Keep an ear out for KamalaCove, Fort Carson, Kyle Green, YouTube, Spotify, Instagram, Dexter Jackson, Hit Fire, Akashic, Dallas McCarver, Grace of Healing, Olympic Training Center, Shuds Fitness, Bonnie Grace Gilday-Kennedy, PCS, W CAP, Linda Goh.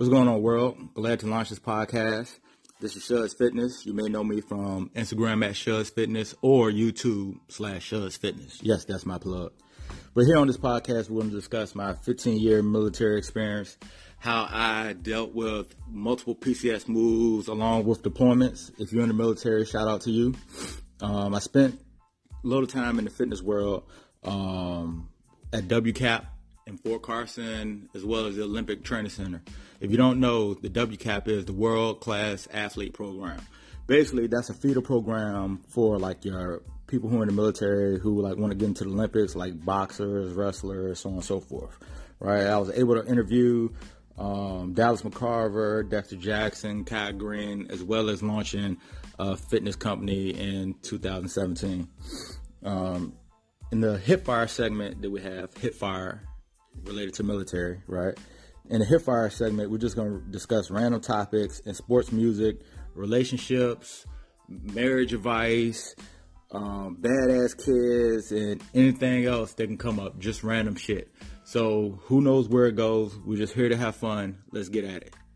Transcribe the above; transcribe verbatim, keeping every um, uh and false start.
What's going on, world? Glad to launch this podcast. This is Shuds Fitness. You may know me from Instagram at Shuds Fitness or YouTube slash Shuds Fitness. Yes, that's my plug. But here on this podcast, we're going to discuss my fifteen-year military experience, how I dealt with multiple P C S moves along with deployments. If you're in the military, shout out to you. Um, I spent a little time in the fitness world um, at W CAP. In Fort Carson, as well as the Olympic Training Center. If you don't know, the W CAP is the World Class Athlete Program. Basically, that's a feeder program for like your people who are in the military who like want to get into the Olympics, like boxers, wrestlers, so on and so forth. Right? I was able to interview um, Dallas McCarver, Dexter Jackson, Kyle Green, as well as launching a fitness company in two thousand seventeen. Um, in the Hit Fire segment that we have, Hit Fire. Related to military, right? In the Hit Fire segment, we're just going to discuss random topics in sports, music, relationships, marriage advice, um, badass kids, and anything else that can come up. Just random shit. So who knows where it goes? We're just here to have fun. Let's get at it.